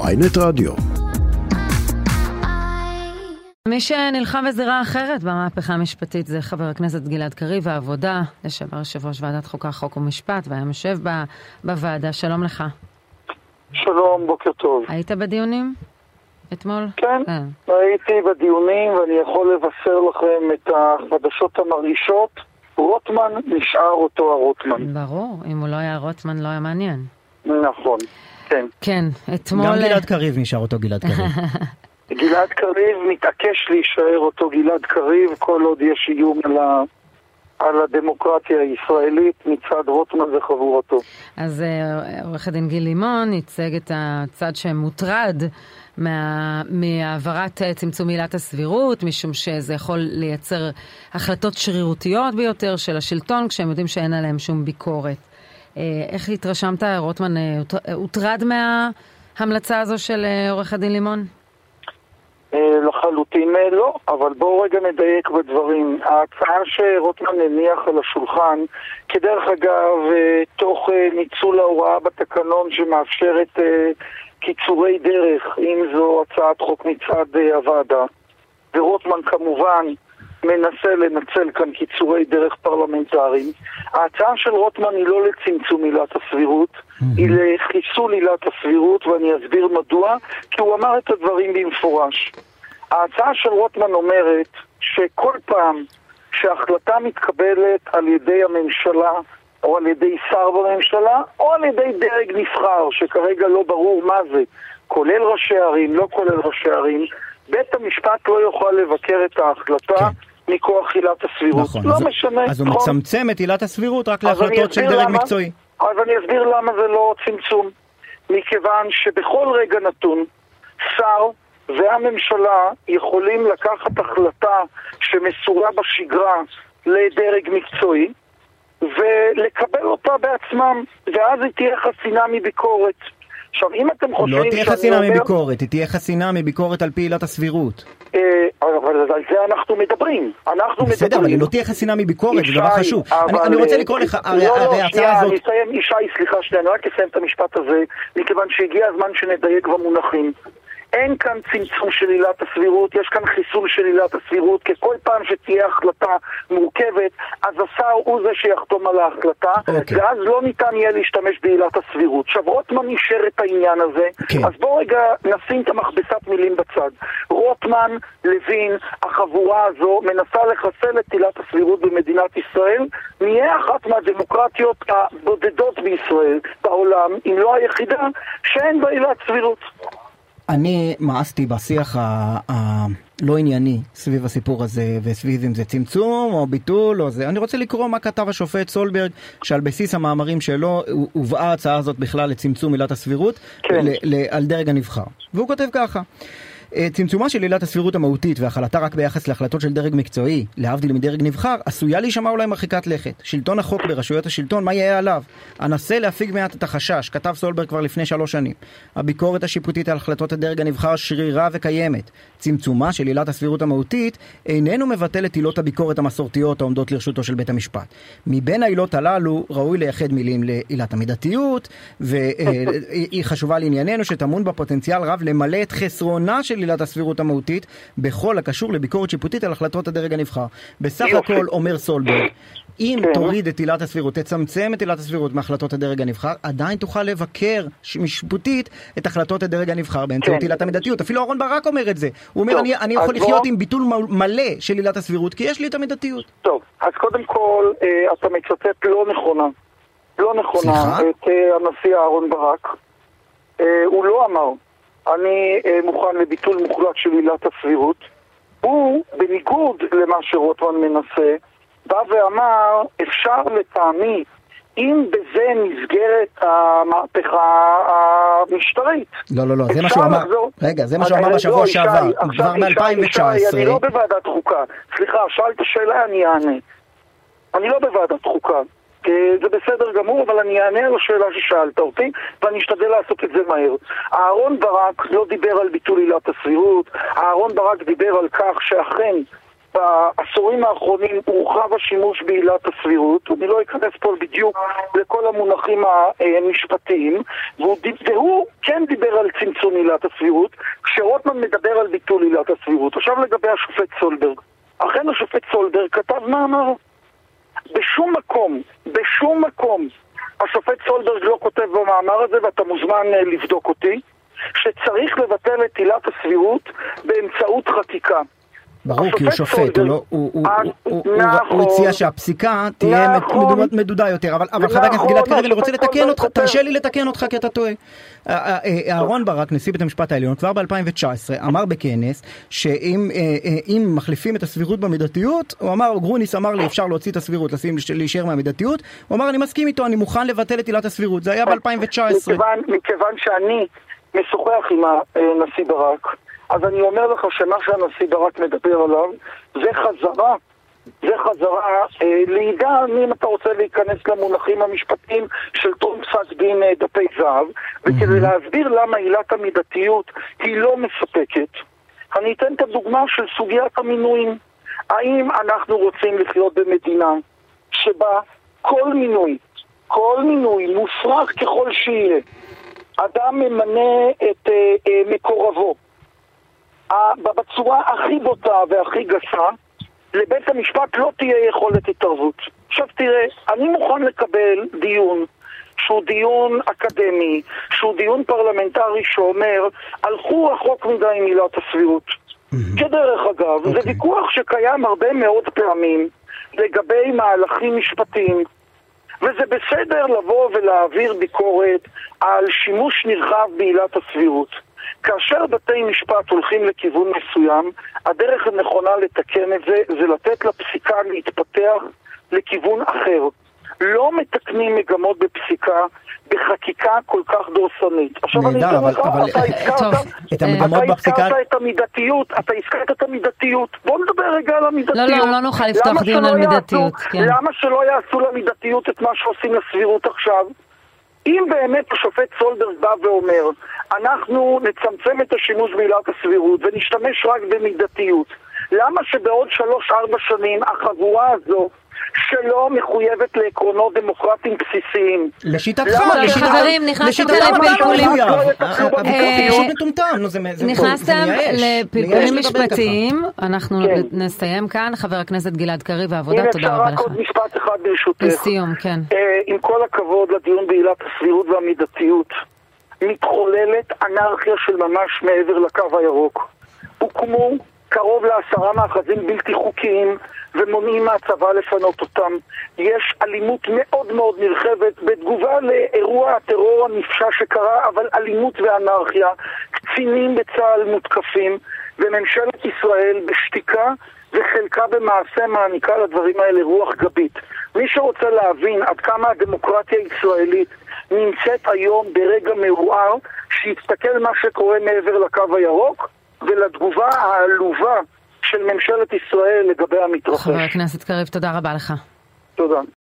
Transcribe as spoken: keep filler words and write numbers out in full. ynet רדיו. מי שנלחם בזירה אחרת במהפכה המשפטית זה חבר הכנסת גלעד קריב, העבודה, לשעבר יושב ראש ועדת חוקה, חוק ומשפט, והיה יושב בוועדה. שלום לך. שלום, בוקר טוב. היית בדיונים אתמול? כן, כן. הייתי בדיונים ואני יכול לבשר לכם את החדשות המרעישות. רוטמן נשאר אותו הרוטמן. ברור, אם הוא לא היה רוטמן לא היה מעניין. נכון, כן. כן, אתמול... גם גלעד קריב נשאר אותו גלעד קריב. גלעד קריב מתעקש להישאר אותו גלעד קריב, כל עוד יש איום על ה... על הדמוקרטיה הישראלית מצד רוטמן וחבורתו. אז עורך הדין גיל לימון ייצג את הצד שמוטרד מה... מהעברת צמצום עילת הסבירות, משום שזה יכול לייצר החלטות שרירותיות ביותר של השלטון, כשהם יודעים שאין עליהם שום ביקורת. איך התרשמת, רוטמן, הוטרד מההמלצה הזו של עורך הדין לימון? לחלוטין לא, אבל בואו רגע נדייק בדברים. ההצעה שרוטמן הניח על השולחן, כדרך אגב, תוך ניצול ההוראה בתקנון שמאפשרת קיצורי דרך, אם זו הצעת חוק מצד הוועדה. ורוטמן כמובן מנסה לנצל כאן קיצורי דרך פרלמנטריים. ההצעה של רוטמן היא לא לצמצום עילת הסבירות, היא לחיסול עילת הסבירות, ואני אסביר מדוע, כי הוא אמר את הדברים במפורש. ההצעה של רוטמן אומרת שכל פעם שההחלטה מתקבלת על ידי הממשלה, או על ידי שר בממשלה, או על ידי דרג נבחר, שכרגע לא ברור מה זה, כולל ראשי ערים, לא כולל ראשי ערים, בית המשפט לא יוכל לבקר את ההחלטה מכוח עילת הסבירות. נכון, לא אז, משנה, אז הוא נכון. מצמצם את עילת הסבירות רק להחלטות של דרג למה, מקצועי. אז אני אסביר למה זה לא צמצום. מכיוון שבכל רגע נתון, שר והממשלה יכולים לקחת החלטה שמסורה בשגרה לדרג מקצועי, ולקבל אותה בעצמם, ואז היא תהיה חסינה מביקורת. עכשיו, אם אתם חושבים... לא תהיה חסינה אומר, מביקורת, היא תהיה חסינה מביקורת על פי עילת הסבירות. אה, אבל על זה אנחנו מדברים. אנחנו בסדר, מדברים. אבל היא לא תהיה חסינה מביקורת, זה דבר חשוב. אני, אני רוצה לקרוא לך, הרי לא, לא, ההצעה הזאת... אני אסיים, אישי, סליחה שנייה, אני רק אסיים את המשפט הזה, מכיוון שהגיע הזמן שנדייק במונחים. אין כאן צמצום של עילת הסבירות, יש כאן חיסול של עילת הסבירות, כי כל פעם שתהיה החלטה מורכבת, אז השר הוא זה שיחתום על ההחלטה, okay. ואז לא ניתן יהיה להשתמש בעילת הסבירות. עכשיו, רוטמן אישר את העניין הזה, okay. אז בואו רגע נשים את המכבסת מילים בצד. רוטמן, לוין, החבורה הזו, מנסה לחסל את עילת הסבירות במדינת ישראל, נהיה אחת מהדמוקרטיות הבודדות בישראל, בעולם, אם לא היחידה, שאין בה עילת סבירות. אני מאסתי בשיח הלא ענייני סביב הסיפור הזה וסביב אם זה צמצום או ביטול או זה. אני רוצה לקרוא מה כתב השופט סולברג, שעל בסיס המאמרים שלו הובאה ההצעה הזאת בכלל לצמצום עילת הסבירות על דרג הנבחר. והוא כותב ככה: צמצומה של עילת הסבירות המהותית והחלטה רק ביחס להחלטות של דרג מקצועי, להבדיל מדרג נבחר, עשויה להישמע אולי מרחיקת לכת. שלטון החוק ברשויות השלטון, מה יהיה עליו? אנסה להפיג מעט את החשש, כתב סולברג כבר לפני שלוש שנים. הביקורת השיפוטית על החלטות הדרג הנבחר שרירה וקיימת. צמצומה של עילת הסבירות המהותית איננו מבטל את עילות הביקורת המסורתיות העומדות לרשותו של בית המשפט. מבין העילות הללו ראוי לייחד מילים לעילת המידתיות, והיא חשובה לענייננו שטמון בפוטנציאל רב למלא את חסרונה של עילת הסבירות המהותית בכל הקשור לביקורת שיפוטית על החלטות הדרג הנבחר. בסך הכל אומר סולברג, אם תוריד את עילת הסבירות, תצמצם את עילת הסבירות מהחלטות הדרג הנבחר, עדיין תוכל לבקר משפוטית את החלטות הדרג הנבחר באמצעות עילת המידתיות. אפילו אהרון ברק אומר את זה. הוא אומר, אני יכול לחיות עם ביטול מלא של עילת הסבירות, כי יש לי את המידתיות. טוב, אז קודם כל, אתה מצטט לא נכונה. לא נכונה את הנשיא אהרון ברק. הוא לא אמר, אני מוכן לביטול מוחלט של עילת הסבירות. הוא, בניגוד למה שרוטמן מנסה, בא ואמר, אפשר לטעמי, אם בזה נסגרת המהפכה המשטרית. לא, לא, לא, זה מה שהוא אמר. רגע, זה מה שהוא אמר בשבוע שעבר, כבר מ-אלפיים תשע עשרה. אני לא בוועדת חוקה. סליחה, שאלת שאלה, אני אענה. אני לא בוועדת חוקה. זה בסדר גמור, אבל אני אענה על השאלה ששאלת אותי, ואני אשתדל לעשות את זה מהר. אהרון ברק לא דיבר על ביטול עילת הסבירות, אהרון ברק דיבר על כך שאכן בעשורים האחרונים הורחב השימוש בעילת הסבירות, אני לא אכנס פה בדיוק לכל המונחים המשפטיים, והוא כן דיבר על על צמצום עילת הסבירות, כשרוטמן מדבר על ביטול עילת הסבירות. עכשיו לגבי השופט סולברג. אכן השופט סולברג כתב מאמר. בשום מקום, בשום מקום, השופט סולברג לא כותב במאמר הזה, ואתה מוזמן לבדוק אותי, שצריך לבטל את עילת הסבירות באמצעות חקיקה. ברור, כי הוא שופט, הוא הציע שהפסיקה תהיה מדודה יותר, אבל חבר הכנסת גלעד קריב, אני רוצה לתקן אותך, תרשה לי לתקן אותך כי אתה טועה. אהרון ברק, נשיא בית המשפט העליון, כבר ב-אלפיים תשע עשרה אמר בכנס שאם מחליפים את הסבירות במידתיות, הוא אמר, גרוניס אמר לי אפשר להוציא את הסבירות, להישאר מהמידתיות, הוא אמר אני מסכים איתו, אני מוכן לבטל את עילת הסבירות, זה היה ב-אלפיים תשע עשרה. מכיוון שאני משוחח עם הנשיא ברק, אז אני אומר לך שמה שהנשיא ברק מדבר עליו, זה חזרה, זה חזרה אה, לעידן, אם אתה רוצה להיכנס למונחים המשפטיים של תום פסק דין אה, דפי זהב, וכדי להסביר למה עילת המידתיות היא לא מספקת, אני אתן את הדוגמה של סוגיית המינויים. האם אנחנו רוצים לחיות במדינה שבה כל מינוי, כל מינוי מופרך ככל שיהיה, אדם ממנה את אה, אה, מקורבו, בצורה הכי בוטה והכי גסה, לבית המשפט לא תהיה יכולת התערבות. עכשיו תראה, אני מוכן לקבל דיון, שהוא דיון אקדמי, שהוא דיון פרלמנטרי שאומר, הלכו רחוק מדי עם עילת הסבירות. כדרך אגב, okay. זה ויכוח שקיים הרבה מאוד פעמים לגבי מהלכים משפטיים, וזה בסדר לבוא ולהעביר ביקורת על שימוש נרחב בעילת הסבירות. כאשר בתי משפט הולכים לכיוון מסוים, הדרך הנכונה לתקן את זה, זה לתת לפסיקה להתפתח לכיוון אחר. לא מתקנים מגמות בפסיקה, בחקיקה כל כך דורסנית. עכשיו אני אתן לך, אתה הזכרת את המידתיות, אתה הזכרת את המידתיות. בוא נדבר רגע על המידתיות. לא, לא, לא נוכל לפתוח דיון על מידתיות. למה שלא יעשו למידתיות את מה שעושים לסבירות עכשיו? אם באמת השופט סולברג בא ואומר, אנחנו נצמצם את השימוש בעילת הסבירות ונשתמש רק במידתיות, למה שבעוד שלוש ארבע שנים החבורה הזו שלא מחויבת לעקרונות דמוקרטיים בסיסיים? לשיטתך, חברים, נכנסתם לפלפולים. נכנסתם לפלפולים משפטיים. אנחנו נסיים כאן. חבר הכנסת גלעד קריב, העבודה, תודה רבה לך. עוד משפט אחד ברשותך. לסיום, כן. עם כל הכבוד לדיון בעילת הסבירות והמידתיות, מתחוללת אנרכיה של ממש מעבר לקו הירוק. הוקמו קרוב לעשרה מאחזים בלתי חוקיים ומונעים מהצבא לפנות אותם. יש אלימות מאוד מאוד נרחבת בתגובה לאירוע הטרור הנפשע שקרה, אבל אלימות ואנרכיה, קצינים בצהל מותקפים, וממשלת ישראל בשתיקה וחלקה במעשה מעניקה לדברים האלה רוח גבית. מי שרוצה להבין עד כמה הדמוקרטיה הישראלית נמצאת היום ברגע מאוער, שיסתכל מה שקורה מעבר לקו הירוק ולתגובה העלובה של ממשלת ישראל לגבי המתרחש. חבר הכנסת קריב, תודה רבה לך. תודה.